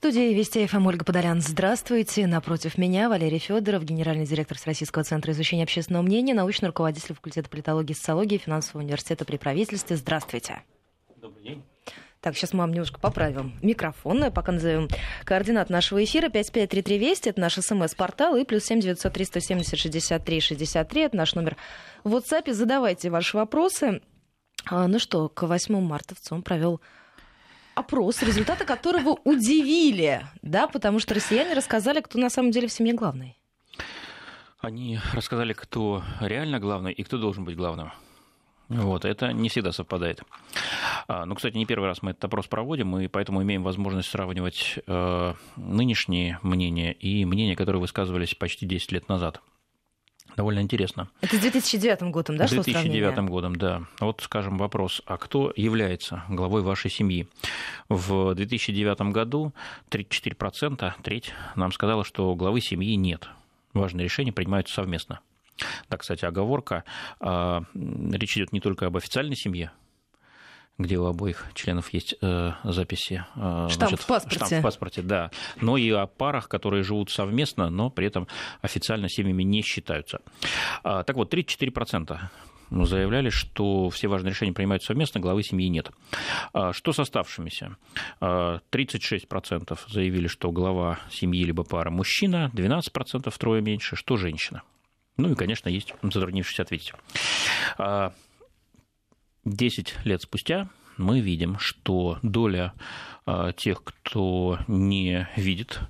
В студии Вести ФМ Ольга Подолян. Здравствуйте. Напротив меня Валерий Федоров, генеральный директор Российского центра изучения общественного мнения, научный руководитель факультета политологии и социологии финансового университета при правительстве. Здравствуйте. Добрый день. Так, сейчас мы вам немножко поправим микрофон, пока назовем координат нашего эфира. 5533 Вести, это наш СМС-портал, и плюс 7-900-370-63-63, это наш номер в WhatsApp. Задавайте ваши вопросы. Ну что, к 8 марта ВЦИОМ провел опрос, результаты которого удивили, да, потому что россияне рассказали, кто на самом деле в семье главный. Они рассказали, кто реально главный и кто должен быть главным. Вот, это не всегда совпадает. Ну, кстати, не первый раз мы этот опрос проводим, и поэтому имеем возможность сравнивать нынешние мнения и мнения, которые высказывались почти 10 лет назад. Довольно интересно. Это с 2009 годом, да, что сравнение? С 2009 годом, да. Вот, скажем, вопрос, а кто является главой вашей семьи? В 2009 году 34%, треть, нам сказала, что главы семьи нет. Важные решения принимаются совместно. Да, кстати, оговорка. Речь идет не только об официальной семье, где у обоих членов есть записи. Штамп в паспорте. Штамп в паспорте, да. Но и о парах, которые живут совместно, но при этом официально семьями не считаются. Так вот, 34% заявляли, что все важные решения принимаются совместно, главы семьи нет. Что с оставшимися? 36% заявили, что глава семьи либо пара мужчина, 12% втрое меньше, что женщина. Ну и, конечно, есть затруднившиеся ответить. 10 лет спустя мы видим, что доля тех, кто не видит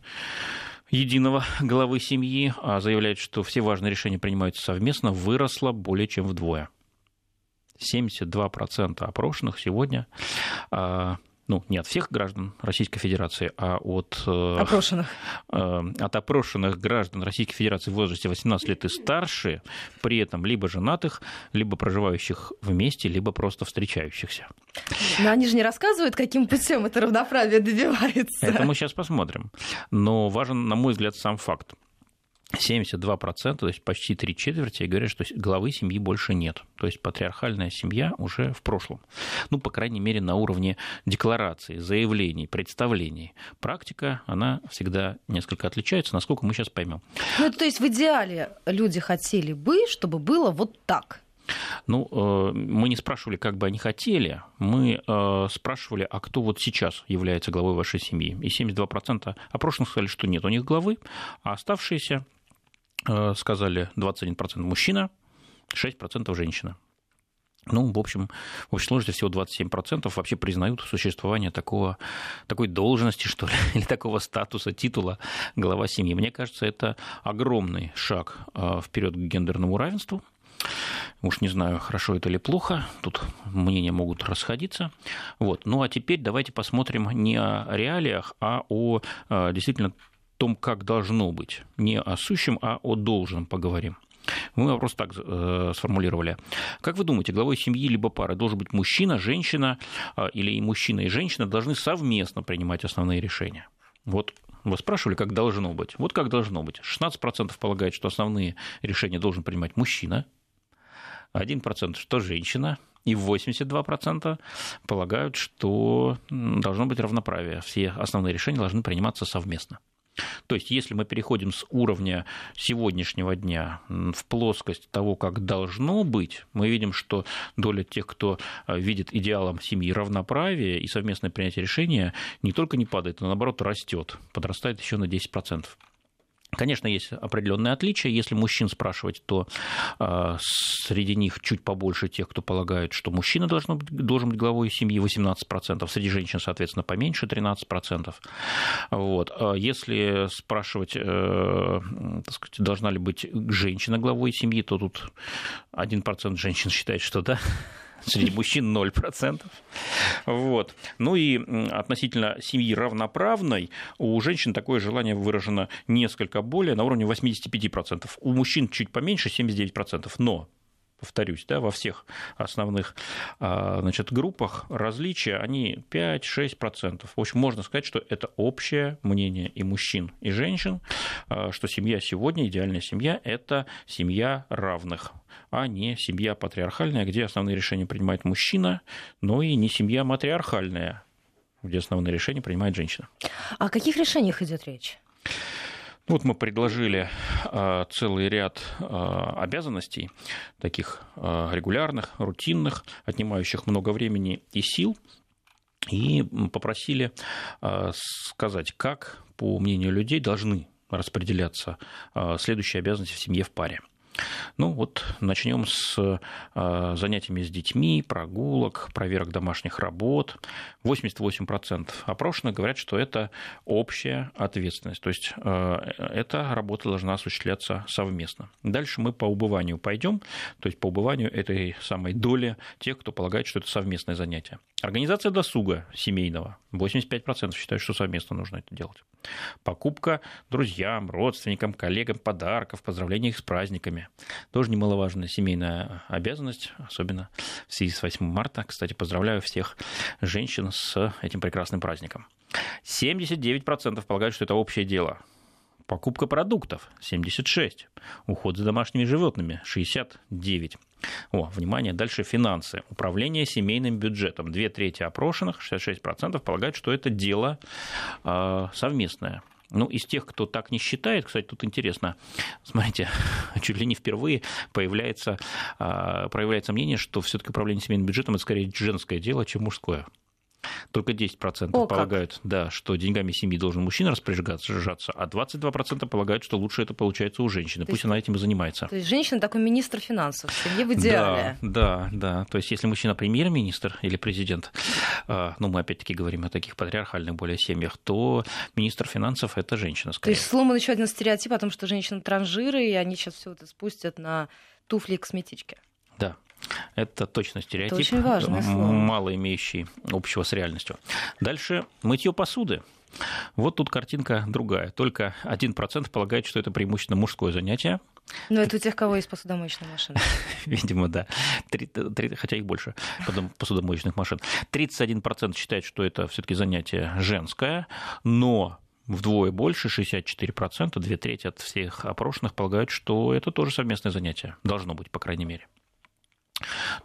единого главы семьи, а заявляет, что все важные решения принимаются совместно, выросла более чем вдвое. 72% опрошенных сегодня, ну, не от всех граждан Российской Федерации, а от опрошенных. От опрошенных граждан Российской Федерации в возрасте 18 лет и старше, при этом либо женатых, либо проживающих вместе, либо просто встречающихся. Но они же не рассказывают, каким путем это равноправие добивается. Это мы сейчас посмотрим. Но важен, на мой взгляд, сам факт. 72%, то есть почти три четверти, говорят, что главы семьи больше нет. То есть патриархальная семья уже в прошлом. Ну, по крайней мере, на уровне декларации, заявлений, представлений. Практика, она всегда несколько отличается, насколько мы сейчас поймем. Ну, то есть в идеале люди хотели бы, чтобы было вот так. Ну, мы не спрашивали, как бы они хотели, мы спрашивали, а кто вот сейчас является главой вашей семьи. И 72% опрошенных сказали, что нет у них главы, а оставшиеся сказали 21% мужчина, 6% женщина. Ну, в общем, в общей сложности всего 27% вообще признают существование такой должности, что ли, или такого статуса, титула глава семьи. Мне кажется, это огромный шаг вперед к гендерному равенству. Уж не знаю, хорошо это или плохо, тут мнения могут расходиться. Вот. Ну а теперь давайте посмотрим не о реалиях, а о действительно том, как должно быть. Не о сущем, а о должном поговорим. Мы вопрос так сформулировали. Как вы думаете, главой семьи либо пары должен быть мужчина, женщина, или и мужчина, и женщина должны совместно принимать основные решения? Вот вы спрашивали, как должно быть. Вот как должно быть. 16% полагает, что основные решения должен принимать мужчина, 1% что женщина, и 82% полагают, что должно быть равноправие. Все основные решения должны приниматься совместно. То есть, если мы переходим с уровня сегодняшнего дня в плоскость того, как должно быть, мы видим, что доля тех, кто видит идеалом семьи равноправие и совместное принятие решения, не только не падает, но наоборот растет, подрастает еще на 10%. Конечно, есть определенные отличия. Если мужчин спрашивать, то среди них чуть побольше тех, кто полагает, что мужчина должен быть главой семьи, 18%. Среди женщин, соответственно, поменьше, 13%. Вот. Если спрашивать, так сказать, должна ли быть женщина главой семьи, то тут 1% женщин считает, что да. Среди мужчин 0%. Вот. Ну и относительно семьи равноправной у женщин такое желание выражено несколько более, на уровне 85%. У мужчин чуть поменьше, 79%. Но, повторюсь, да, во всех основных, значит, группах различия они 5-6%. В общем, можно сказать, что это общее мнение и мужчин, и женщин, что семья сегодня, идеальная семья, это семья равных, а не семья патриархальная, где основные решения принимает мужчина, но и не семья матриархальная, где основные решения принимает женщина. О каких решениях идет речь? Вот мы предложили целый ряд обязанностей, таких регулярных, рутинных, отнимающих много времени и сил, и попросили сказать, как, по мнению людей, должны распределяться следующие обязанности в семье, в паре. Ну вот начнем с занятиями с детьми, прогулок, проверок домашних работ. 88% опрошенных говорят, что это общая ответственность, то есть эта работа должна осуществляться совместно. Дальше мы по убыванию пойдем, то есть по убыванию этой самой доли тех, кто полагает, что это совместное занятие. Организация досуга семейного. 85% считают, что совместно нужно это делать. Покупка друзьям, родственникам, коллегам подарков, поздравления их с праздниками. Тоже немаловажная семейная обязанность, особенно в связи с 8 марта. Кстати, поздравляю всех женщин с этим прекрасным праздником. 79% полагают, что это общее дело. Покупка продуктов – 76%. Уход за домашними животными – 69%. Внимание, дальше финансы. Управление семейным бюджетом. 2/3 опрошенных, 66%, полагают, что это дело совместное. Из тех, кто так не считает, кстати, тут интересно, смотрите, чуть ли не впервые проявляется мнение, что все-таки управление семейным бюджетом – это скорее женское дело, чем мужское. Только 10% полагают, что деньгами семьи должен мужчина распоряжаться, а 22% полагают, что лучше это получается у женщины. Пусть она этим и занимается. То есть женщина такой министр финансов, семьи в идеале. Да. То есть если мужчина премьер-министр или президент, мы опять-таки говорим о таких патриархальных более семьях, то министр финансов – это женщина скорее. То есть сломан еще один стереотип о том, что женщины транжиры, и они сейчас все это спустят на туфли и косметички. Да. Это точно стереотип, это очень важное слово, мало имеющий общего с реальностью. Дальше мытье посуды. Вот тут картинка другая. Только 1% полагает, что это преимущественно мужское занятие. Но это у тех, у кого есть посудомоечная машина. Видимо, да. Хотя их больше, потом посудомоечных машин. 31% считает, что это все-таки занятие женское, но вдвое больше, 64%, 2/3 от всех опрошенных полагают, что это тоже совместное занятие. Должно быть, по крайней мере.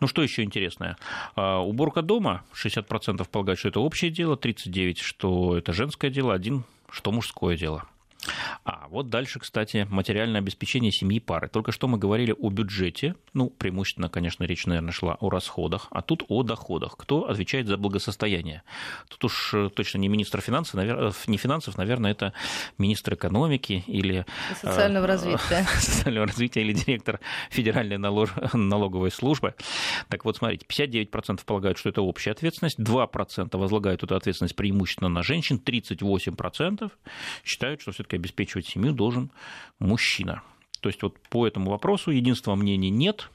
Что еще интересное? Уборка дома. 60% полагают, что это общее дело, 39%, что это женское дело, 1%, что мужское дело. А вот дальше, кстати, материальное обеспечение семьи, пары. Только что мы говорили о бюджете. Преимущественно, конечно, речь, наверное, шла о расходах. А тут о доходах. Кто отвечает за благосостояние? Тут уж точно не министр финансов, наверное, это министр экономики или... социального развития. Социального развития или директор Федеральной налоговой службы. Так вот, смотрите, 59% полагают, что это общая ответственность. 2% возлагают эту ответственность преимущественно на женщин. 38% считают, что все-таки обеспечивать семью должен мужчина. То есть вот по этому вопросу единства мнений нет,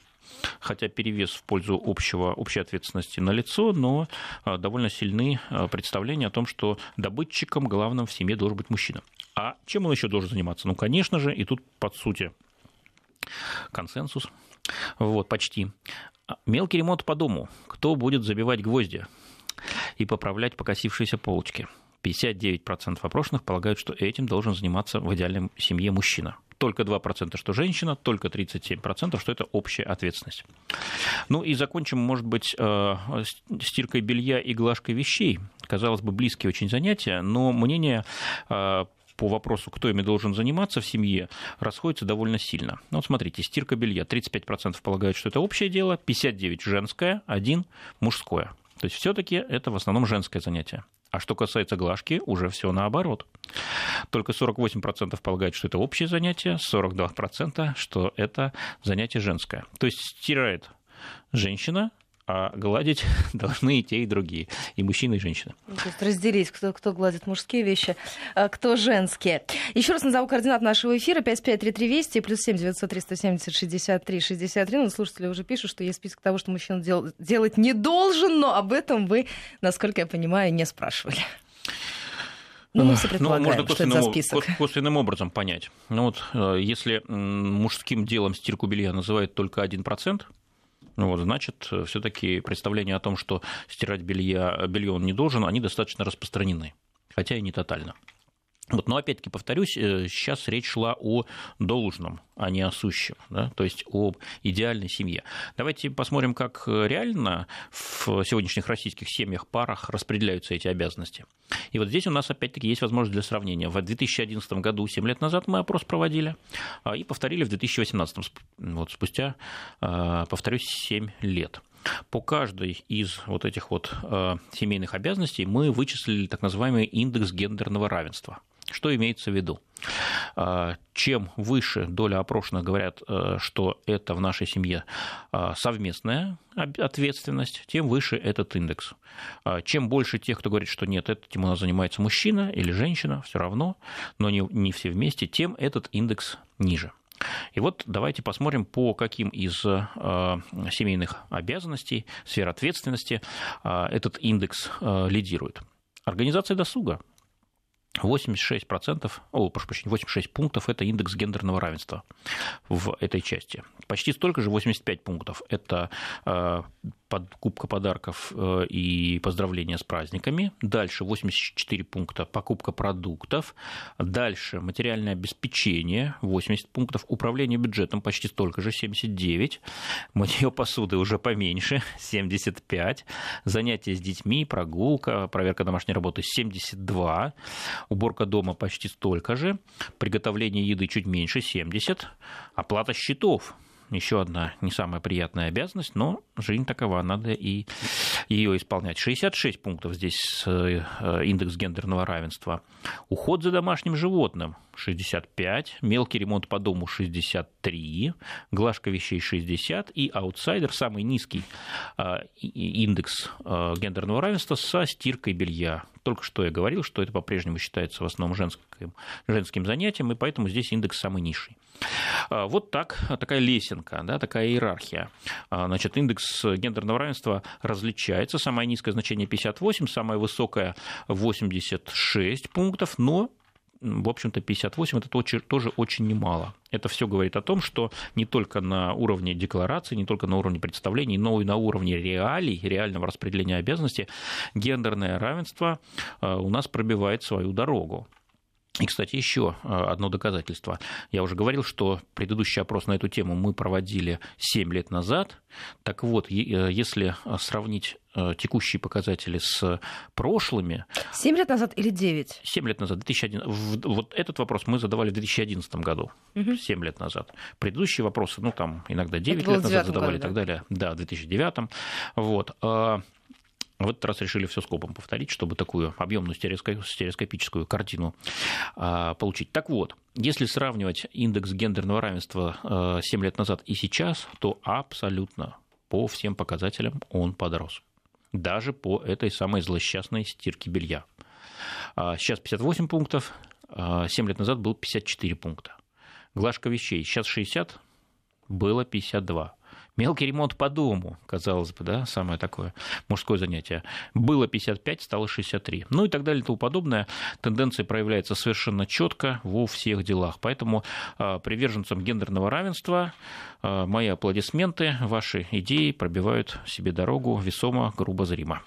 хотя перевес в пользу общей ответственности налицо, но довольно сильны представления о том, что добытчиком главным в семье должен быть мужчина. А чем он еще должен заниматься? Конечно же, и тут по сути консенсус, почти. Мелкий ремонт по дому. Кто будет забивать гвозди и поправлять покосившиеся полочки? 59% опрошенных полагают, что этим должен заниматься в идеальном семье мужчина. Только 2%, что женщина, только 37%, что это общая ответственность. И закончим, может быть, стиркой белья и глажкой вещей. Казалось бы, близкие очень занятия, но мнение по вопросу, кто ими должен заниматься в семье, расходится довольно сильно. Смотрите, стирка белья. 35% полагают, что это общее дело, 59% женское, 1% мужское. То есть все-таки это в основном женское занятие. А что касается глажки, уже все наоборот. Только 48% полагают, что это общее занятие, 42%, что это занятие женское. То есть стирает женщина, а гладить должны и те, и другие, и мужчины, и женщины. То есть разделись, кто гладит мужские вещи, а кто женские. Еще раз назову координат нашего эфира: 553320 и +7 900 370 63 63. Слушатели уже пишут, что есть список того, что мужчина делать не должен, но об этом вы, насколько я понимаю, не спрашивали. Мы все предполагаем, можно косвенным образом понять. Если мужским делом стирку белья называют только 1%, значит, все-таки представления о том, что стирать белье он не должен, они достаточно распространены, хотя и не тотально. Вот, но опять-таки повторюсь, сейчас речь шла о должном, а не о сущем, да? То есть об идеальной семье. Давайте посмотрим, как реально в сегодняшних российских семьях, парах распределяются эти обязанности. И вот здесь у нас опять-таки есть возможность для сравнения. В 2011 году, 7 лет назад, мы опрос проводили и повторили в 2018, вот спустя, повторюсь, 7 лет. По каждой из вот этих вот семейных обязанностей мы вычислили так называемый индекс гендерного равенства. Что имеется в виду? Чем выше доля опрошенных говорят, что это в нашей семье совместная ответственность, тем выше этот индекс. Чем больше тех, кто говорит, что нет, этим у нас занимается мужчина или женщина, все равно, но не все вместе, тем этот индекс ниже. И вот давайте посмотрим, по каким из семейных обязанностей, сфер ответственности этот индекс лидирует. Организация досуга. 86 пунктов – это индекс гендерного равенства в этой части. Почти столько же, 85 пунктов – это покупка подарков и поздравления с праздниками. Дальше 84 пункта – покупка продуктов. Дальше материальное обеспечение – 80 пунктов. Управление бюджетом почти столько же – 79. Мытье посуды уже поменьше – 75. Занятия с детьми, прогулка, проверка домашней работы – 72. Уборка дома почти столько же, приготовление еды чуть меньше, 70, оплата счетов. Еще одна не самая приятная обязанность, но жизнь такова, надо и ее исполнять. 66 пунктов здесь индекс гендерного равенства. Уход за домашним животным 65, мелкий ремонт по дому 63, глажка вещей 60 и аутсайдер, самый низкий индекс гендерного равенства со стиркой белья. Только что я говорил, что это по-прежнему считается в основном женским занятием, и поэтому здесь индекс самый низший. Вот такая лесенка, да, такая иерархия. Значит, индекс гендерного равенства различается. Самое низкое значение 58, самое высокое 86 пунктов, но, в общем-то, 58 – это тоже очень немало. Это все говорит о том, что не только на уровне декларации, не только на уровне представлений, но и на уровне реалий, реального распределения обязанностей гендерное равенство у нас пробивает свою дорогу. И, кстати, еще одно доказательство. Я уже говорил, что предыдущий опрос на эту тему мы проводили 7 лет назад. Так вот, если сравнить текущие показатели с прошлыми... 7 лет назад или 9? 7 лет назад. 2011. Вот этот вопрос мы задавали в 2011 году, 7 лет назад. Предыдущие вопросы, ну, там, иногда 9 лет назад задавали и так далее. Да, в 2009. Вот. В этот раз решили все скопом повторить, чтобы такую объемную стереоскопическую картину получить. Так вот, если сравнивать индекс гендерного равенства 7 лет назад и сейчас, то абсолютно по всем показателям он подрос. Даже по этой самой злосчастной стирке белья. Сейчас 58 пунктов, 7 лет назад было 54 пункта. Глажка вещей сейчас 60, было 52. Мелкий ремонт по дому, казалось бы, да, самое такое мужское занятие. Было 55, стало 63. Ну и так далее и тому подобное. Тенденция проявляется совершенно четко во всех делах. Поэтому приверженцам гендерного равенства мои аплодисменты, ваши идеи пробивают себе дорогу весомо, грубо, зримо.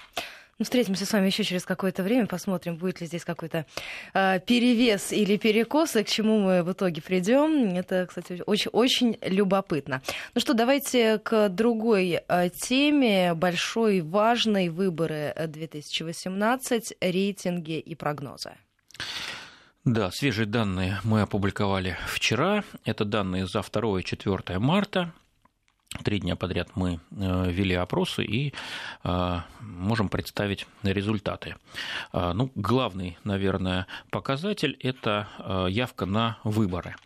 Ну, встретимся с вами еще через какое-то время, посмотрим, будет ли здесь какой-то перевес или перекос, и к чему мы в итоге придем. Это, кстати, очень-очень любопытно. Ну что, давайте к другой теме. Большой, важной — выборы 2018, рейтинги и прогнозы. Да, свежие данные мы опубликовали вчера. Это данные за 2 и 4 марта. 3 дня подряд мы вели опросы и можем представить результаты. Ну, главный, наверное, показатель – это явка на выборы.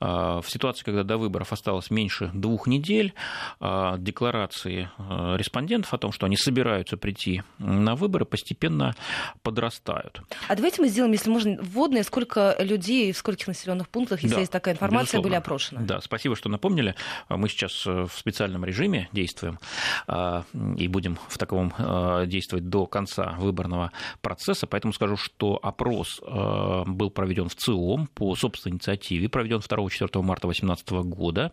В ситуации, когда до выборов осталось меньше 2 недель, декларации респондентов о том, что они собираются прийти на выборы, постепенно подрастают. А давайте мы сделаем, если можно, вводные, сколько людей в скольких населенных пунктах, если да, есть такая информация, безусловно, были опрошены. Да, спасибо, что напомнили. Мы сейчас в специальном экспериментальном режиме действуем и будем в таковом действовать до конца выборного процесса. Поэтому скажу, что опрос был проведен в ВЦИОМ по собственной инициативе, проведен 2-4 марта 2018 года.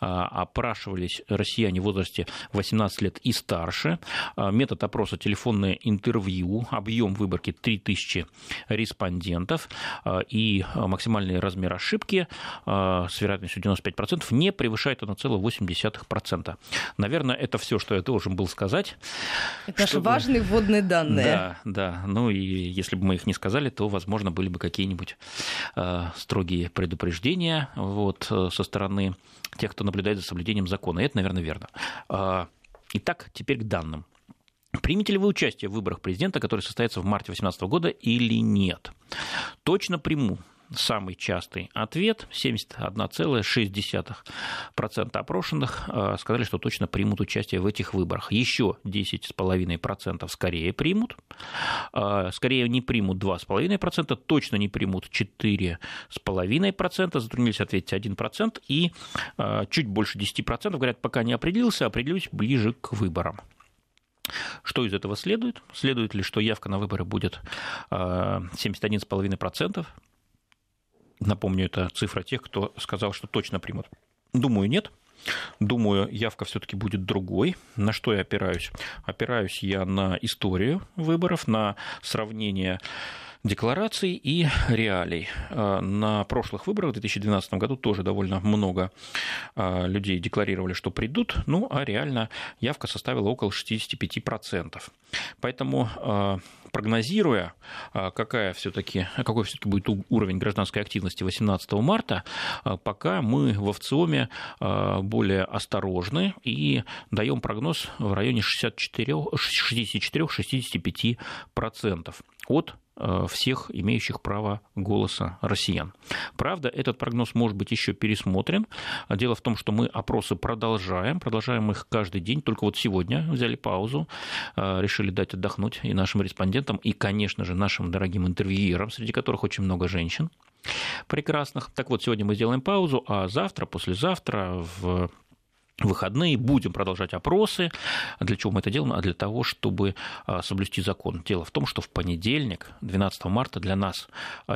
Опрашивались россияне в возрасте 18 лет и старше. Метод опроса — телефонное интервью, объем выборки 3000 респондентов и максимальный размер ошибки с вероятностью 95% не превышает 1,8%. Наверное, это все, что я должен был сказать. Это наши важные вводные данные. Да. Ну и если бы мы их не сказали, то, возможно, были бы какие-нибудь строгие предупреждения со стороны тех, кто наблюдает за соблюдением закона. И это, наверное, верно. Итак, теперь к данным. Примете ли вы участие в выборах президента, который состоится в марте 2018 года, или нет? Точно приму. Самый частый ответ — 71,6% опрошенных сказали, что точно примут участие в этих выборах. Еще 10,5% скорее примут. Скорее не примут 2,5%, точно не примут 4,5%, затруднились ответить 1%, и чуть больше 10% говорят, пока не определился, определюсь ближе к выборам. Что из этого следует? Следует ли, что явка на выборы будет 71,5%? Напомню, это цифра тех, кто сказал, что точно примут. Думаю, нет. Думаю, явка все-таки будет другой. На что я опираюсь? Опираюсь я на историю выборов, на сравнение деклараций и реалий. На прошлых выборах в 2012 году тоже довольно много людей декларировали, что придут, ну а реально явка составила около 65%. Поэтому, прогнозируя, какой все-таки будет уровень гражданской активности 18 марта, пока мы во ВЦИОМе более осторожны и даем прогноз в районе 64-65% от всех имеющих право голоса россиян. Правда, этот прогноз может быть еще пересмотрен. Дело в том, что мы опросы продолжаем их каждый день. Только сегодня взяли паузу, решили дать отдохнуть и нашим респондентам, и, конечно же, нашим дорогим интервьюерам, среди которых очень много женщин прекрасных. Так вот, сегодня мы сделаем паузу, а завтра, послезавтра, в выходные будем продолжать опросы. Для чего мы это делаем? А для того, чтобы соблюсти закон. Дело в том, что в понедельник, 12 марта, для нас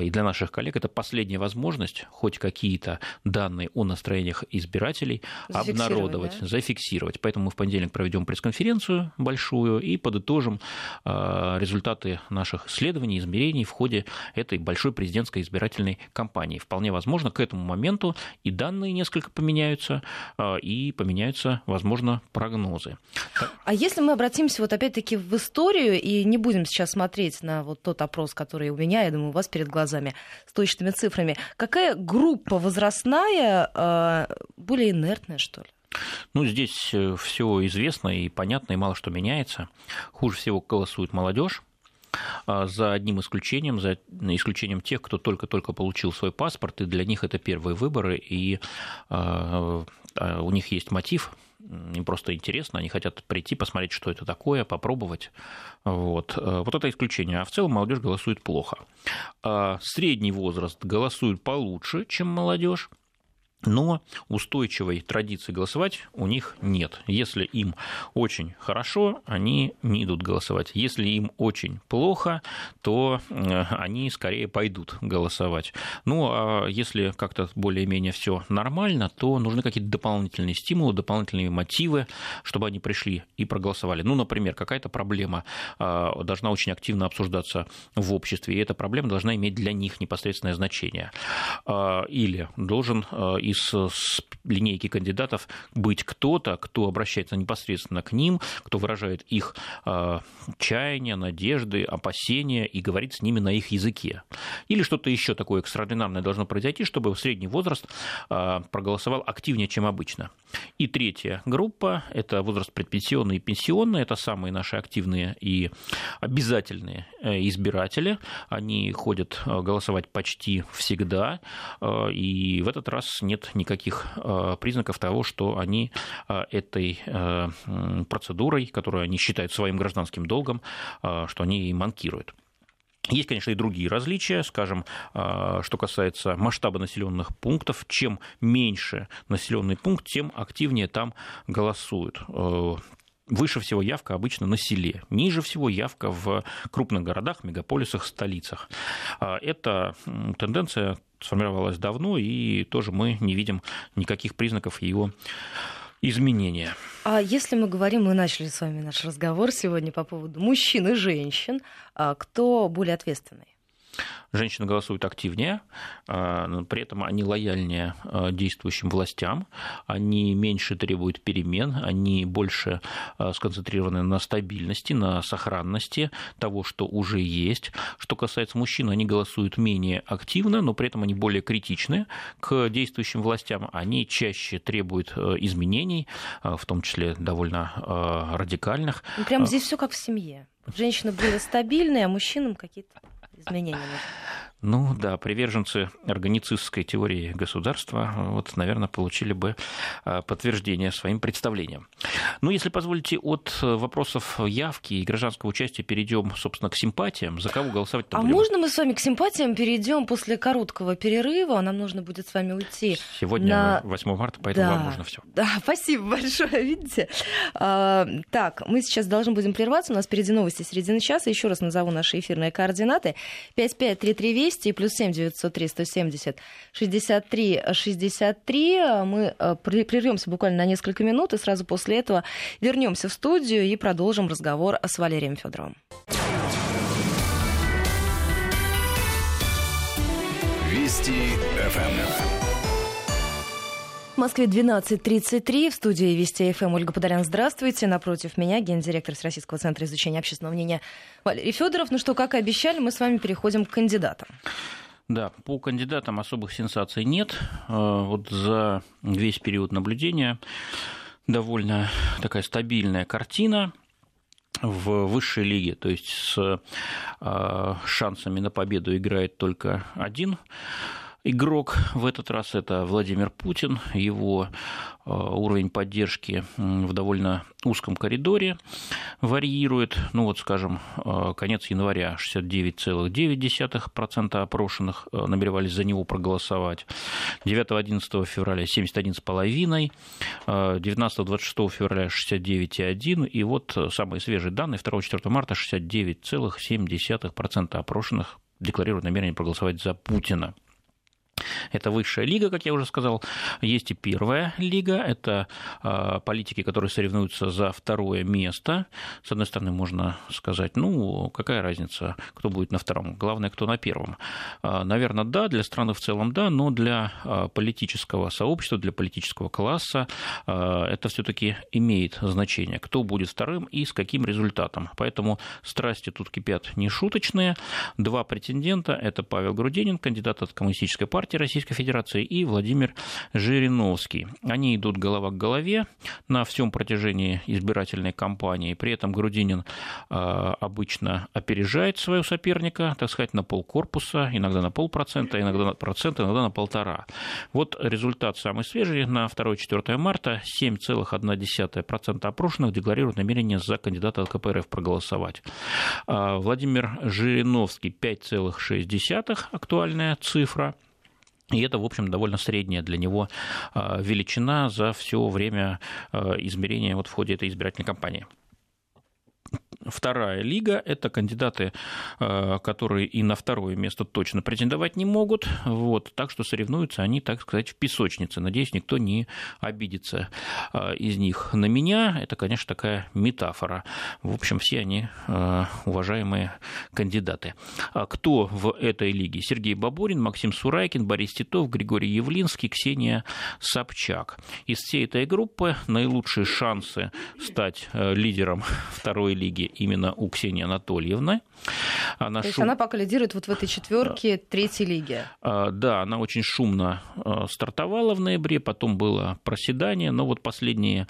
и для наших коллег это последняя возможность хоть какие-то данные о настроениях избирателей зафиксировать. Поэтому мы в понедельник проведем пресс-конференцию большую и подытожим результаты наших исследований, измерений в ходе этой большой президентской избирательной кампании. Вполне возможно, к этому моменту и данные несколько поменяются, и поменяются, возможно, прогнозы. А если мы обратимся опять-таки в историю и не будем сейчас смотреть на тот опрос, который у меня, я думаю, у вас перед глазами, с точными цифрами, какая группа возрастная более инертная, что ли? Здесь все известно и понятно, и мало что меняется. Хуже всего голосует молодежь. За одним исключением, тех, кто только-только получил свой паспорт, и для них это первые выборы, и у них есть мотив, им просто интересно, они хотят прийти, посмотреть, что это такое, попробовать. Вот это исключение. А в целом молодежь голосует плохо. Средний возраст голосует получше, чем молодежь. Но устойчивой традиции голосовать у них нет. Если им очень хорошо, они не идут голосовать. Если им очень плохо, то они скорее пойдут голосовать. А если как-то более-менее все нормально, то нужны какие-то дополнительные стимулы, дополнительные мотивы, чтобы они пришли и проголосовали. Например, какая-то проблема должна очень активно обсуждаться в обществе, и эта проблема должна иметь для них непосредственное значение. Или должен из линейки кандидатов быть кто-то, кто обращается непосредственно к ним, кто выражает их чаяния, надежды, опасения и говорит с ними на их языке. Или что-то еще такое экстраординарное должно произойти, чтобы средний возраст проголосовал активнее, чем обычно. И третья группа – это возраст предпенсионный и пенсионный. Это самые наши активные и обязательные избиратели. Они ходят голосовать почти всегда, и в этот раз нет никаких признаков того, что они этой процедурой, которую они считают своим гражданским долгом, что они ей манкируют. Есть, конечно, и другие различия, скажем, что касается масштаба населенных пунктов. Чем меньше населенный пункт, тем активнее там голосуют. Выше всего явка обычно на селе, ниже всего явка в крупных городах, мегаполисах, столицах. Эта тенденция сформировалась давно, и тоже мы не видим никаких признаков его изменения. А если мы говорим, мы начали с вами наш разговор сегодня по поводу мужчин и женщин, кто более ответственный? Женщины голосуют активнее, при этом они лояльнее действующим властям, они меньше требуют перемен, они больше сконцентрированы на стабильности, на сохранности того, что уже есть. Что касается мужчин, они голосуют менее активно, но при этом они более критичны к действующим властям, они чаще требуют изменений, в том числе довольно радикальных. Ну, прямо здесь все как в семье. Женщины более стабильные, а мужчинам какие-то изменения. Ну да, приверженцы органицистской теории государства, вот, наверное, получили бы подтверждение своим представлениям. Ну, если позволите, от вопросов явки и гражданского участия перейдем, собственно, к симпатиям. За кого голосовать-то будем? А можно мы с вами к симпатиям перейдем после короткого перерыва? Нам нужно будет с вами уйти. Сегодня 8 марта, поэтому вам можно все. Да, спасибо большое, видите. Так, мы сейчас должны будем прерваться. У нас впереди новости середины часа. Еще раз назову наши эфирные координаты. 5533 и +7 903 170 63 63. Мы прервемся буквально на несколько минут, и сразу после этого вернемся в студию и продолжим разговор с Валерием Федоровым. Вести ФМ. В Москве 12:33. В студии Вести ФМ Ольга Подолян. Здравствуйте. Напротив меня гендиректор Российского центра изучения общественного мнения Валерий Федоров. Ну что, как и обещали, мы с вами переходим к кандидатам. Да, по кандидатам особых сенсаций нет. Вот за весь период наблюдения довольно такая стабильная картина в высшей лиге, то есть с шансами на победу играет только один игрок в этот раз, это Владимир Путин, его уровень поддержки в довольно узком коридоре варьирует, ну вот, скажем, конец января 69,9% опрошенных намеревались за него проголосовать, 9-11 февраля 71,5%, 19-26 февраля 69,1%, и вот самые свежие данные, 2-4 марта 69,7% опрошенных декларируют намерение проголосовать за Путина. Это высшая лига, как я уже сказал. Есть и первая лига. Это политики, которые соревнуются за второе место. С одной стороны, можно сказать, ну, какая разница, кто будет на втором. Главное, кто на первом. Наверное, да, для страны в целом да, но для политического сообщества, для политического класса это все-таки имеет значение, кто будет вторым и с каким результатом. Поэтому страсти тут кипят нешуточные. Два претендента – это Павел Грудинин, кандидат от Коммунистической партии Российской Федерации, и Владимир Жириновский. Они идут голова к голове на всем протяжении избирательной кампании. При этом Грудинин обычно опережает своего соперника, так сказать, на полкорпуса, иногда на 0,5%, иногда на 1%, иногда на 1,5%. Вот результат самый свежий на 2-4 марта. 7,1% опрошенных декларируют намерение за кандидата от КПРФ проголосовать. Владимир Жириновский 5,6% актуальная цифра. И это, в общем, довольно средняя для него величина за все время измерения вот в ходе этой избирательной кампании. Вторая лига – это кандидаты, которые и на второе место точно претендовать не могут, вот, так что соревнуются они, так сказать, в песочнице. Надеюсь, никто не обидится из них на меня. Это, конечно, такая метафора. В общем, все они уважаемые кандидаты. Кто в этой лиге? Сергей Бабурин, Максим Сурайкин, Борис Титов, Григорий Явлинский, Ксения Собчак. Из всей этой группы наилучшие шансы стать лидером второй лиги именно у Ксении Анатольевны. То есть она пока лидирует вот в этой четверке третьей лиги. Да, она очень шумно стартовала в ноябре, потом было проседание, но вот последние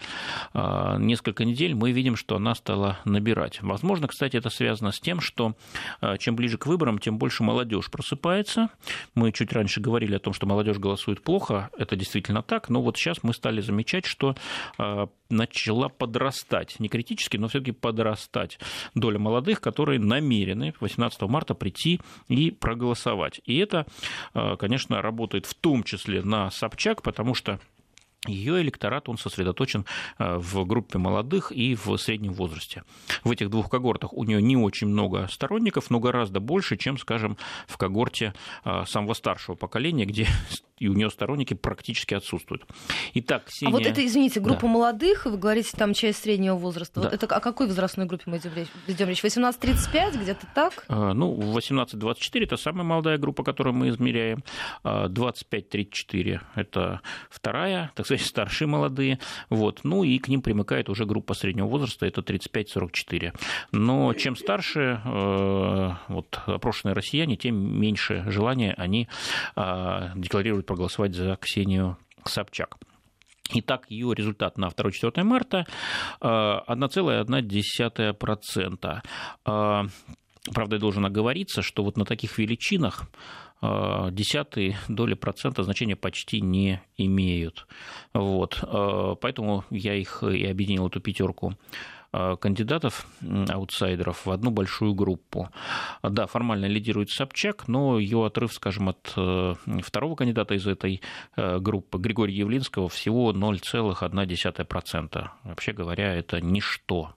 несколько недель мы видим, что она стала набирать. Возможно, кстати, это связано с тем, что чем ближе к выборам, тем больше молодежь просыпается. Мы чуть раньше говорили о том, что молодежь голосует плохо, это действительно так, но вот сейчас мы стали замечать, что начала подрастать, не критически, но все-таки подрастать есть доля молодых, которые намерены 18 марта прийти и проголосовать. И это, конечно, работает в том числе на Собчак, потому что ее электорат, он сосредоточен в группе молодых и в среднем возрасте. В этих двух когортах у нее не очень много сторонников, но гораздо больше, чем, скажем, в когорте самого старшего поколения, где и у нее сторонники практически отсутствуют. Итак, Ксения... А вот это, извините, группа молодых, вы говорите, там часть среднего возраста. Да. Вот это о какой возрастной группе мы идем речь? 18-35, где-то так? Ну, 18-24 – это самая молодая группа, которую мы измеряем. 25-34 – это вторая, так сказать, старшие молодые. Вот. Ну, и к ним примыкает уже группа среднего возраста – это 35-44. Но чем старше вот, опрошенные россияне, тем меньше желания они декларируют проголосовать за Ксению Собчак. Итак, ее результат на 2-4 марта 1,1%. Правда, я должен оговориться, что вот на таких величинах десятые доли процента значения почти не имеют. Вот. Поэтому я их и объединил, эту пятерку кандидатов, аутсайдеров, в одну большую группу. Да, формально лидирует Собчак, но ее отрыв, скажем, от второго кандидата из этой группы, Григория Явлинского, всего 0,1%. Вообще говоря, это ничто.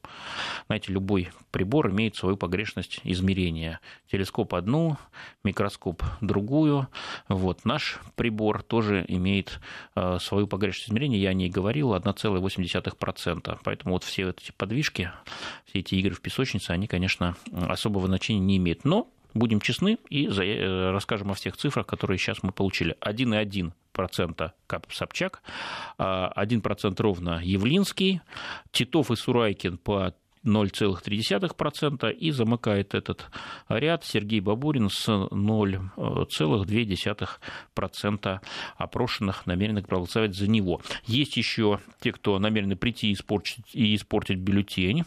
Знаете, любой прибор имеет свою погрешность измерения. Телескоп одну, микроскоп другую. Вот, наш прибор тоже имеет свою погрешность измерения, я о ней говорил, 1,8%. Поэтому вот все эти подвижки, все эти игры в песочнице, они, конечно, особого значения не имеют. Но будем честны и расскажем о всех цифрах, которые сейчас мы получили. 1,1% Собчак, 1% ровно Явлинский, Титов и Сурайкин по 0,3%, и замыкает этот ряд Сергей Бабурин с 0,2% опрошенных, намеренных проголосовать за него. Есть еще те, кто намерены прийти и испортить бюллетень,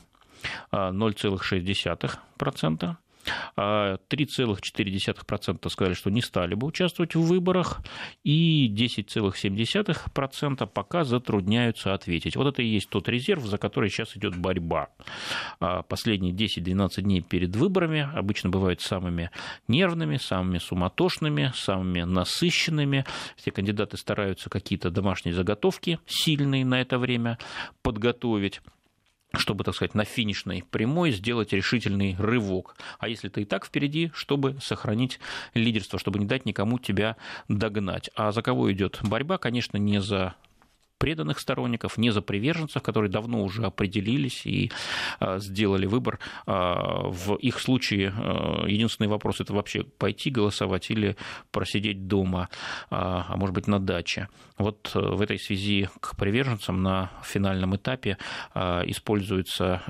0,6%. 3,4% сказали, что не стали бы участвовать в выборах, и 10,7% пока затрудняются ответить. Вот это и есть тот резерв, за который сейчас идет борьба. Последние 10-12 дней перед выборами обычно бывают самыми нервными, самыми суматошными, самыми насыщенными. Все кандидаты стараются какие-то домашние заготовки сильные на это время подготовить, чтобы, так сказать, на финишной прямой сделать решительный рывок. А если ты и так впереди, чтобы сохранить лидерство, чтобы не дать никому тебя догнать. А за кого идет борьба? Конечно, не за преданных сторонников, не за приверженцев, которые давно уже определились и сделали выбор. В их случае единственный вопрос – это вообще пойти голосовать или просидеть дома, а может быть, на даче. Вот в этой связи к приверженцам на финальном этапе используются,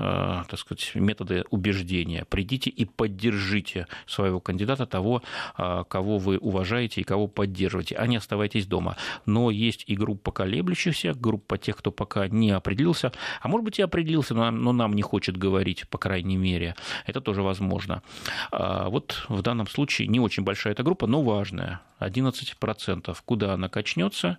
так сказать, методы убеждения. Придите и поддержите своего кандидата, того, кого вы уважаете и кого поддерживаете, а не оставайтесь дома. Но есть и группа колеблющихся, группа тех, кто пока не определился, а может быть и определился, но нам не хочет говорить, по крайней мере. Это тоже возможно. Вот в данном случае не очень большая эта группа, но важная. 11%. Куда она качнется,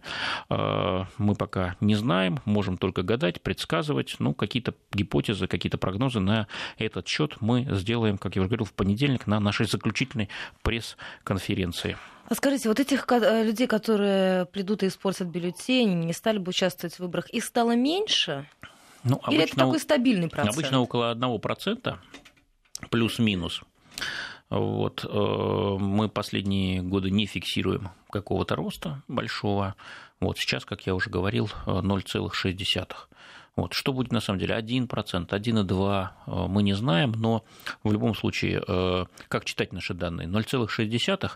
мы пока не знаем, можем только гадать, предсказывать. Ну, какие-то гипотезы, какие-то прогнозы на этот счет мы сделаем, как я уже говорил, в понедельник на нашей заключительной пресс-конференции. А скажите, вот этих людей, которые придут и испортят бюллетень, не стали бы участвовать в выборах, их стало меньше? Ну, обычно, или это такой стабильный процент? Обычно около 1%, плюс-минус. Вот. Мы последние годы не фиксируем какого-то роста большого. Вот сейчас, как я уже говорил, 0,6%. Вот. Что будет на самом деле? 1%, 1,2% мы не знаем, но в любом случае, как читать наши данные? 0,6%,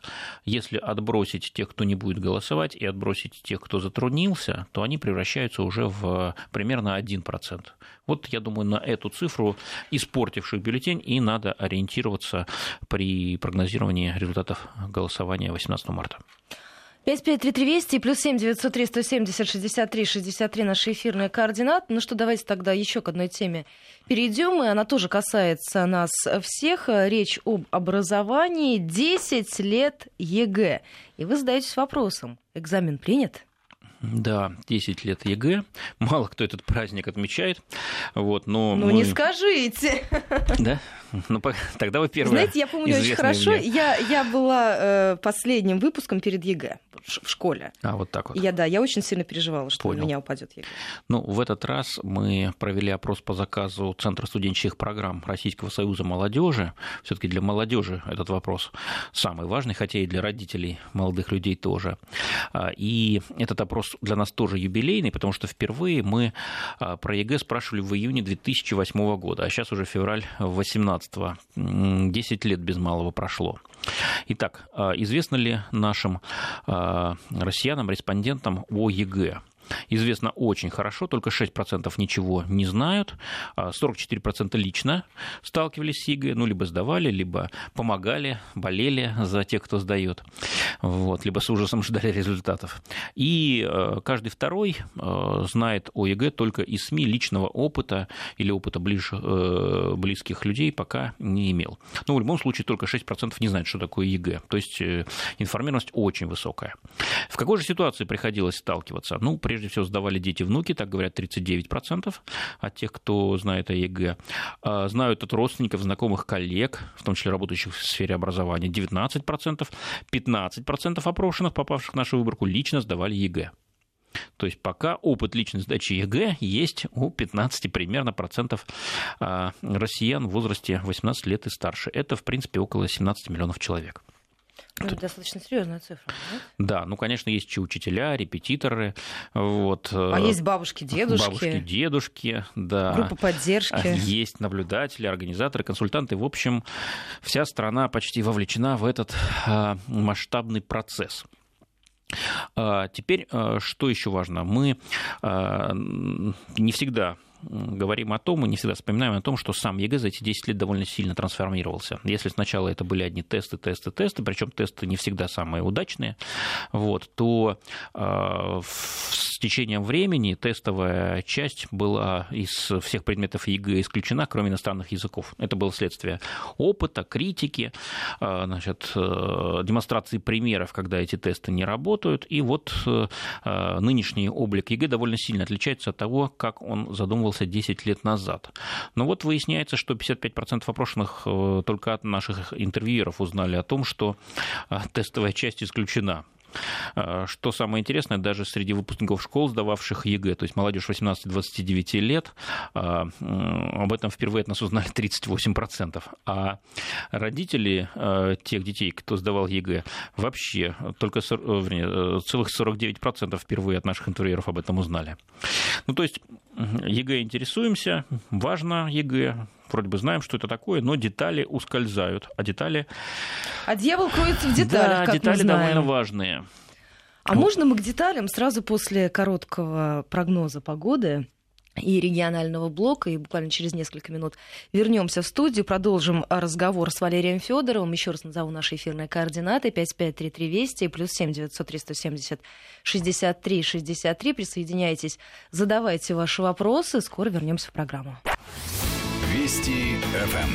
если отбросить тех, кто не будет голосовать, и отбросить тех, кто затруднился, то они превращаются уже в примерно 1%. Вот, я думаю, на эту цифру испортивших бюллетень и надо ориентироваться при прогнозировании результатов голосования 18 марта. 553320 и +7 903 170 63 63 наши эфирные координаты. Ну что, давайте тогда еще к одной теме перейдем, и она тоже касается нас всех. Речь об образовании. 10 лет ЕГЭ. И вы задаетесь вопросом: экзамен принят? Да, 10 лет ЕГЭ. Мало кто этот праздник отмечает. Вот, но ну, мы... не скажите. Да? Ну, тогда вы первые. Знаете, я помню очень хорошо. Я была последним выпуском перед ЕГЭ в школе. А, вот так вот. Я очень сильно переживала, что у меня упадет ЕГЭ. Ну, в этот раз мы провели опрос по заказу Центра студенческих программ Российского Союза молодежи. Все-таки для молодежи этот вопрос самый важный, хотя и для родителей молодых людей тоже. И этот опрос для нас тоже юбилейный, потому что впервые мы про ЕГЭ спрашивали в июне 2008 года, а сейчас уже февраль 2018-го. 10 лет без малого прошло. Итак, известно ли нашим россиянам, респондентам о ЕГЭ? Известно очень хорошо, только 6% ничего не знают, 44% лично сталкивались с ЕГЭ, ну, либо сдавали, либо помогали, болели за тех, кто сдает, вот, либо с ужасом ждали результатов. И каждый второй знает о ЕГЭ только из СМИ, личного опыта или опыта близких людей пока не имел. Но в любом случае только 6% не знают, что такое ЕГЭ, то есть информированность очень высокая. В какой же ситуации приходилось сталкиваться? Ну, прежде всего, сдавали дети, внуки, так говорят 39% от тех, кто знает о ЕГЭ. Знают от родственников, знакомых, коллег, в том числе работающих в сфере образования, 19%. 15% опрошенных, попавших в нашу выборку, лично сдавали ЕГЭ. То есть пока опыт личной сдачи ЕГЭ есть у 15 примерно процентов россиян в возрасте 18 лет и старше. Это, в принципе, около 17 миллионов человек. Это достаточно серьезная цифра, нет? Да, ну, конечно, есть и учителя, репетиторы. Вот. А есть бабушки, дедушки. Бабушки, дедушки, да. Группа поддержки. Есть наблюдатели, организаторы, консультанты. В общем, вся страна почти вовлечена в этот масштабный процесс. Теперь, что еще важно? Мы не всегда... говорим о том, мы не всегда вспоминаем о том, что сам ЕГЭ за эти 10 лет довольно сильно трансформировался. Если сначала это были одни тесты, причем тесты не всегда самые удачные, вот, то с течением времени тестовая часть была из всех предметов ЕГЭ исключена, кроме иностранных языков. Это было следствие опыта, критики, демонстрации примеров, когда эти тесты не работают. И вот нынешний облик ЕГЭ довольно сильно отличается от того, как он задумывался 10 лет назад. Но вот выясняется, что 55% опрошенных только от наших интервьюеров узнали о том, что тестовая часть исключена. Что самое интересное, даже среди выпускников школ, сдававших ЕГЭ, то есть молодежь 18-29 лет, об этом впервые от нас узнали 38%. А родители тех детей, кто сдавал ЕГЭ, вообще только целых 49% впервые от наших интервьюеров об этом узнали. Ну, то есть ЕГЭ интересуемся, важно ЕГЭ. Вроде бы знаем, что это такое, но детали ускользают. А дьявол кроется в деталях, как мы знаем. Да, детали довольно важные. А можно мы к деталям сразу после короткого прогноза погоды и регионального блока, и буквально через несколько минут вернемся в студию, продолжим разговор с Валерием Федоровым. Еще раз назову наши эфирные координаты: 5533 Вести плюс 7 900 370 63 63. Присоединяйтесь, задавайте ваши вопросы. Скоро вернемся в программу. Вести ФМ.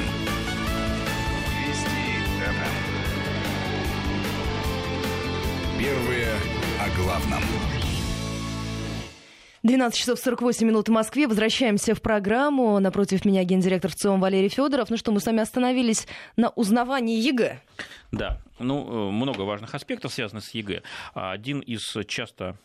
Первые о главном. 12 часов 48 минут в Москве. Возвращаемся в программу. Напротив меня гендиректор ВЦИОМ Валерий Федоров. Ну что, мы с вами остановились на узнавании ЕГЭ. Да, ну, много важных аспектов связано с ЕГЭ. Один из часто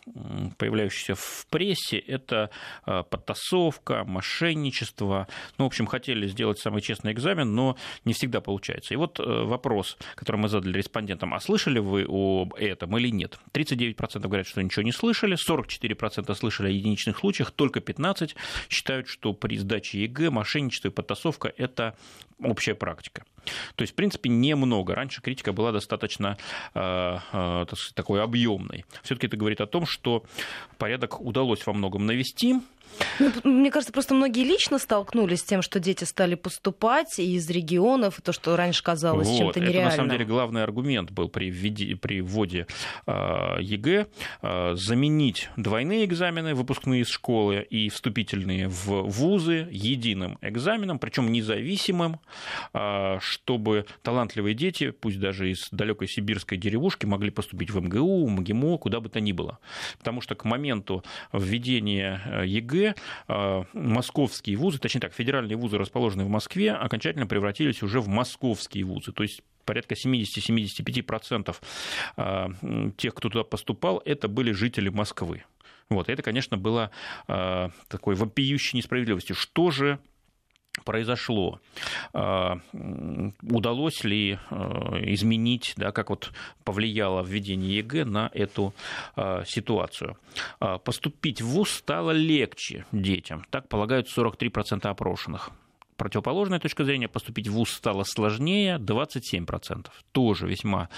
появляющихся в прессе – это подтасовка, мошенничество. Ну, в общем, хотели сделать самый честный экзамен, но не всегда получается. И вот вопрос, который мы задали респондентам: а слышали вы об этом или нет? 39% говорят, что ничего не слышали, 44% слышали о единичных случаях, только 15% считают, что при сдаче ЕГЭ мошенничество и подтасовка – это общая практика. То есть, в принципе, немного. Раньше критика была достаточно такой объемной. Все-таки это говорит о том, что порядок удалось во многом навести. Мне кажется, просто многие лично столкнулись с тем, что дети стали поступать из регионов, и то, что раньше казалось чем-то нереальным. Это, на самом деле, главный аргумент был при вводе ЕГЭ. Заменить двойные экзамены, выпускные из школы и вступительные в вузы, единым экзаменом, причем независимым, чтобы талантливые дети, пусть даже из далекой сибирской деревушки, могли поступить в МГУ, МГИМО, куда бы то ни было. Потому что к моменту введения ЕГЭ московские вузы, точнее так, федеральные вузы, расположенные в Москве, окончательно превратились уже в московские вузы. То есть порядка 70-75% тех, кто туда поступал, это были жители Москвы. Вот. Это, конечно, было такой вопиющей несправедливостью. Что же произошло? Удалось ли изменить, да, как вот повлияло введение ЕГЭ на эту ситуацию? Поступить в вуз стало легче детям, так полагают 43% опрошенных. Противоположная точка зрения, поступить в вуз стало сложнее, 27%. Тоже весьма,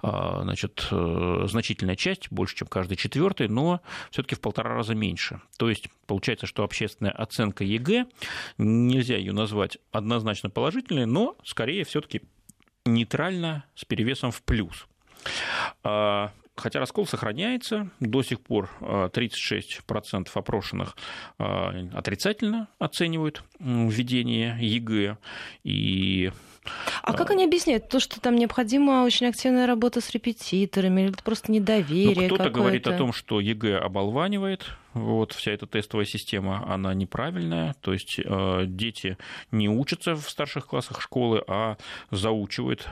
значит, значительная часть, больше, чем каждый четвертый, но все-таки в 1,5 раза меньше. То есть получается, что общественная оценка ЕГЭ, нельзя ее назвать однозначно положительной, но скорее все-таки нейтрально, с перевесом в плюс. Хотя раскол сохраняется, до сих пор 36% опрошенных отрицательно оценивают введение ЕГЭ. А как они объясняют то, что там необходима очень активная работа с репетиторами, или это просто недоверие какое-то? Кто-то говорит о том, что ЕГЭ оболванивает. Вот, вся эта тестовая система, она неправильная, то есть дети не учатся в старших классах школы, а заучивают,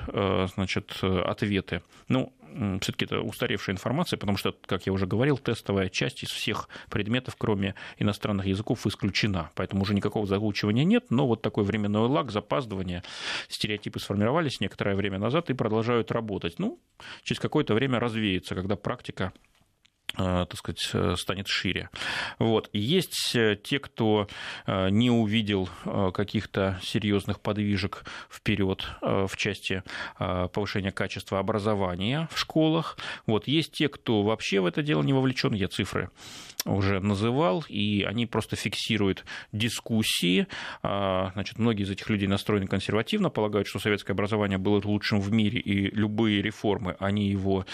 значит, ответы. Ну, все-таки это устаревшая информация, потому что, как я уже говорил, тестовая часть из всех предметов, кроме иностранных языков, исключена, поэтому уже никакого заучивания нет, но вот такой временной лаг, запаздывание, стереотипы сформировались некоторое время назад и продолжают работать. Ну, через какое-то время развеется, когда практика, так сказать, станет шире. Вот. Есть те, кто не увидел каких-то серьезных подвижек вперед в части повышения качества образования в школах. Вот. Есть те, кто вообще в это дело не вовлечен. Я цифры уже называл, и они просто фиксируют дискуссии. Значит, многие из этих людей настроены консервативно, полагают, что советское образование было лучшим в мире, и любые реформы, они его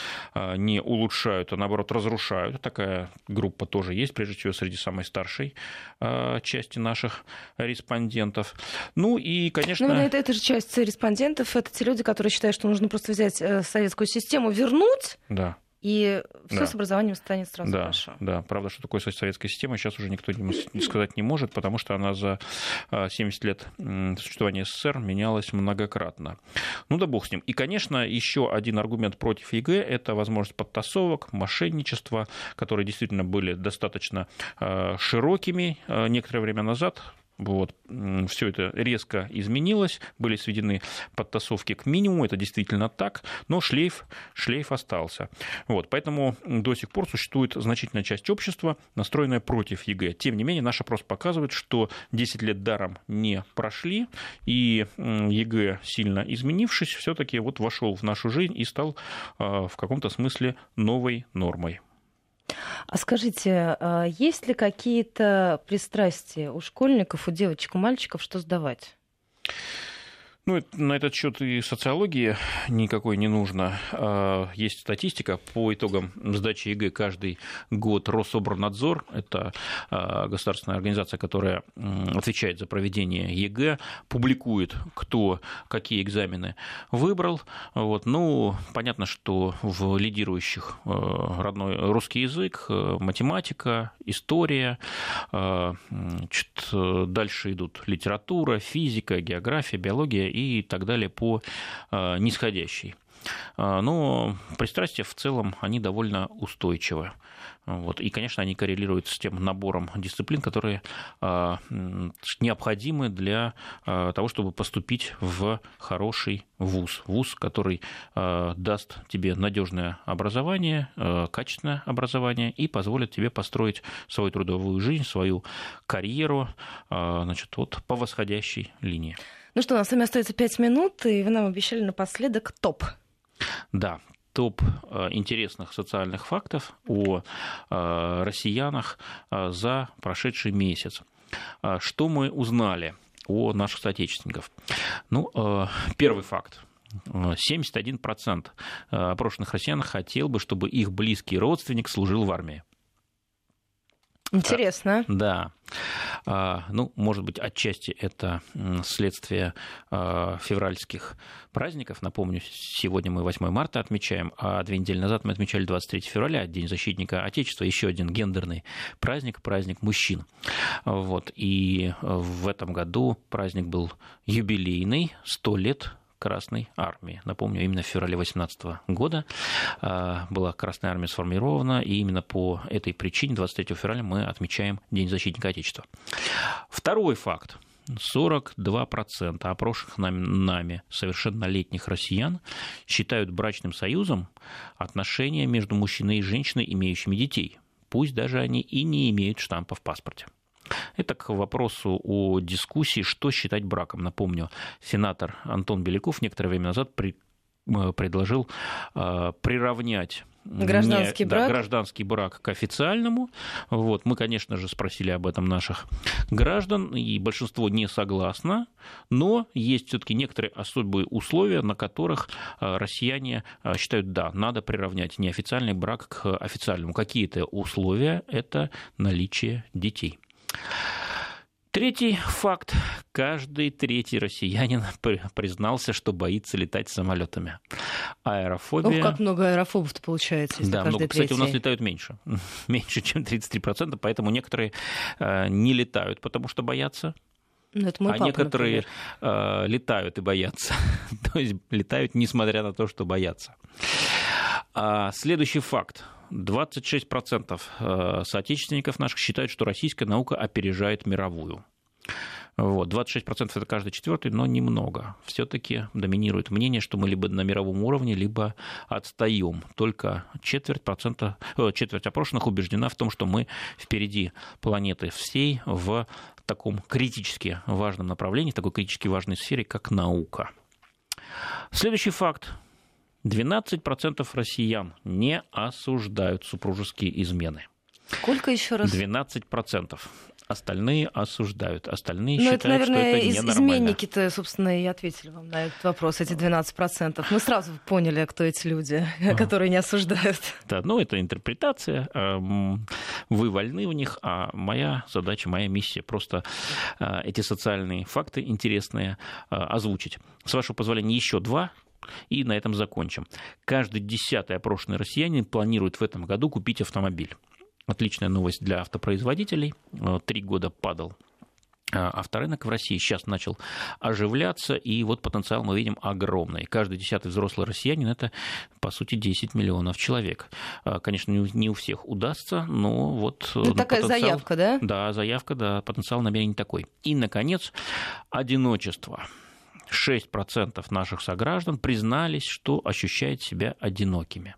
не улучшают, а наоборот разрушают. Такая группа тоже есть, прежде всего, среди самой старшей части наших респондентов. Ну и, конечно... Ну, это же часть респондентов, это те люди, которые считают, что нужно просто взять советскую систему, вернуть... Да. И все с образованием станет сразу хорошо. Да, правда, что такое советская система, сейчас уже никто сказать не может, потому что она за 70 лет существования СССР менялась многократно. Ну да бог с ним. И, конечно, еще один аргумент против ЕГЭ – это возможность подтасовок, мошенничества, которые действительно были достаточно широкими некоторое время назад. Вот. Все это резко изменилось, были сведены подтасовки к минимуму, это действительно так, но шлейф остался. Вот. Поэтому до сих пор существует значительная часть общества, настроенная против ЕГЭ. Тем не менее, наш опрос показывает, что 10 лет даром не прошли, и ЕГЭ, сильно изменившись, все-таки вот вошел в нашу жизнь и стал в каком-то смысле новой нормой. А скажите, есть ли какие-то пристрастия у школьников, у девочек, у мальчиков, что сдавать? Ну, на этот счет и социологии никакой не нужно. Есть статистика по итогам сдачи ЕГЭ каждый год. Рособрнадзор, это государственная организация, которая отвечает за проведение ЕГЭ, публикует, кто какие экзамены выбрал. Вот. Ну, понятно, что в лидирующих родной русский язык, математика, история, дальше идут литература, физика, география, биология и так далее по нисходящей. Но пристрастия в целом, они довольно устойчивы. Вот. И, конечно, они коррелируют с тем набором дисциплин, которые необходимы для того, чтобы поступить в хороший вуз. Вуз, который даст тебе надежное образование, качественное образование и позволит тебе построить свою трудовую жизнь, свою карьеру, значит, вот, по восходящей линии. Ну что, у нас с вами остается 5 минут, и вы нам обещали напоследок топ. Да, топ интересных социальных фактов о россиянах за прошедший месяц. Что мы узнали о наших соотечественников? Ну, первый факт. 71% опрошенных россиян хотел бы, чтобы их близкий родственник служил в армии. Интересно. Да. Ну, может быть, отчасти это следствие февральских праздников. Напомню, сегодня мы 8 марта отмечаем, а 2 недели назад мы отмечали 23 февраля, День защитника Отечества, еще один гендерный праздник, праздник мужчин. Вот. И в этом году праздник был юбилейный, 100 лет Красной армии. Напомню, именно в феврале 2018 года была Красная армия сформирована, и именно по этой причине 23 февраля мы отмечаем День защитника Отечества. Второй факт. 42% опрошенных нами совершеннолетних россиян считают брачным союзом отношения между мужчиной и женщиной, имеющими детей, пусть даже они и не имеют штампа в паспорте. Это к вопросу о дискуссии, что считать браком. Напомню, сенатор Антон Беляков некоторое время назад предложил приравнять гражданский брак к официальному. Вот. Мы, конечно же, спросили об этом наших граждан, и большинство не согласно, но есть все-таки некоторые особые условия, на которых россияне считают, да, надо приравнять неофициальный брак к официальному. Какие-то условия – это наличие детей. Третий факт. Каждый третий россиянин признался, что боится летать самолетами. Аэрофобия. Ох, как много аэрофобов-то получается. Да, много. Кстати, у нас летают меньше. Меньше, чем 33%, поэтому некоторые не летают, потому что боятся. Это мой папа, некоторые летают и боятся. То есть летают, несмотря на то, что боятся. Следующий факт. 26% соотечественников наших считают, что российская наука опережает мировую. Вот. 26% это каждый четвертый, но немного. Все-таки доминирует мнение, что мы либо на мировом уровне, либо отстаем. Только четверть опрошенных убеждена в том, что мы впереди планеты всей в таком критически важном направлении, в такой критически важной сфере, как наука. Следующий факт. 12% россиян не осуждают супружеские измены. Сколько еще раз? 12%. Остальные осуждают. Остальные считают, что это ненормально. Изменники-то, собственно, и ответили вам на этот вопрос, эти 12%. Мы сразу поняли, кто эти люди, которые не осуждают. Да, ну, это интерпретация. Вы вольны в них, а моя задача, моя миссия просто эти социальные факты интересные озвучить. С вашего позволения, еще два. И на этом закончим. Каждый 10-й опрошенный россиянин планирует в этом году купить автомобиль. Отличная новость для автопроизводителей. 3 года падал авторынок в России. Сейчас начал оживляться, и вот потенциал мы видим огромный. Каждый 10-й взрослый россиянин – это, по сути, 10 миллионов человек. Конечно, не у всех удастся, но вот… Да, такая заявка, да? Да, заявка, да, потенциал намерений такой. И, наконец, одиночество. 6% наших сограждан признались, что ощущают себя одинокими.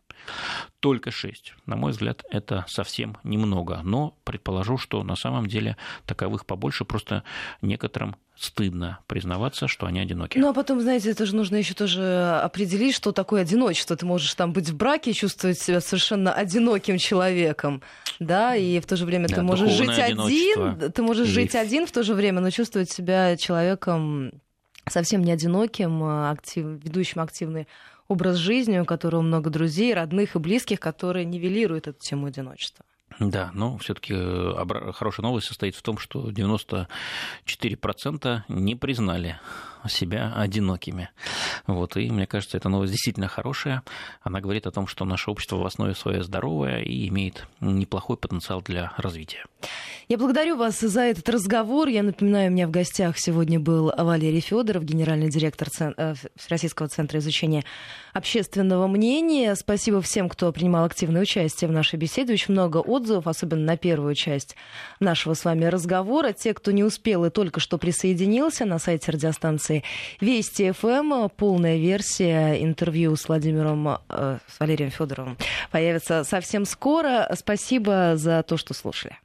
Только 6%. На мой взгляд, это совсем немного. Но предположу, что на самом деле таковых побольше, просто некоторым стыдно признаваться, что они одиноки. Ну, а потом, знаете, это же нужно еще тоже определить, что такое одиночество. Ты можешь там быть в браке, чувствовать себя совершенно одиноким человеком, да, и в то же время, да, ты можешь жить один, ты можешь жить один в то же время, но чувствовать себя человеком совсем не одиноким, ведущим активный образ жизни, у которого много друзей, родных и близких, которые нивелируют эту тему одиночества. Да, но все-таки хорошая новость состоит в том, что 94% не признали себя одинокими. Вот, и мне кажется, эта новость действительно хорошая. Она говорит о том, что наше общество в основе своей здоровое и имеет неплохой потенциал для развития. Я благодарю вас за этот разговор. Я напоминаю, у меня в гостях сегодня был Валерий Федоров, генеральный директор Российского центра изучения общественного мнения. Спасибо всем, кто принимал активное участие в нашей беседе. Очень много отзывов, особенно на первую часть нашего с вами разговора. Те, кто не успел и только что присоединился, на сайте радиостанции Вести ФМ полная версия интервью с Валерием Федоровым появится совсем скоро. Спасибо за то, что слушали.